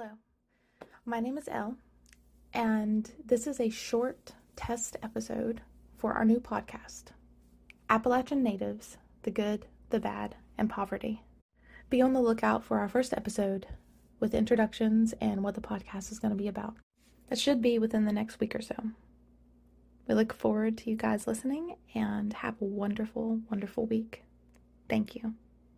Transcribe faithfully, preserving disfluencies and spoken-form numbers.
Hello, my name is Elle, and this is a short test episode for our new podcast, Appalachian Natives, The Good, The Bad, and Poverty. Be on the lookout for our first episode with introductions and what the podcast is going to be about. That should be within the next week or so. We look forward to you guys listening, and have a wonderful, wonderful week. Thank you.